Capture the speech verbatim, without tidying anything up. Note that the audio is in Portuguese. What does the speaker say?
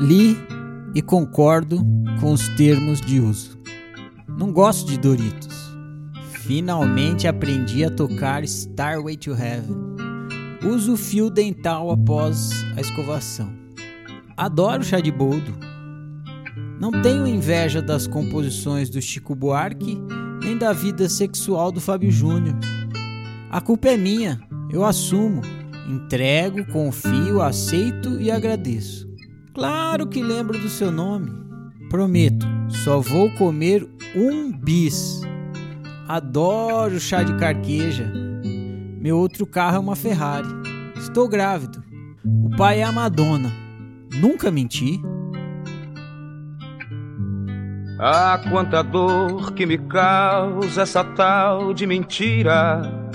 Li e concordo com os termos de uso. Não gosto de Doritos. Finalmente aprendi a tocar Stairway to Heaven. Uso fio dental após a escovação. Adoro chá de boldo. Não tenho inveja das composições do Chico Buarque nem da vida sexual do Fábio Júnior. A culpa é minha, eu assumo, entrego, confio, aceito e agradeço. Claro que lembro do seu nome. Prometo, só vou comer um bis. Adoro chá de carqueja. Meu outro carro é uma Ferrari. Estou grávido. O pai é a Madonna. Nunca menti. Ah, quanta dor que me causa essa tal de mentira.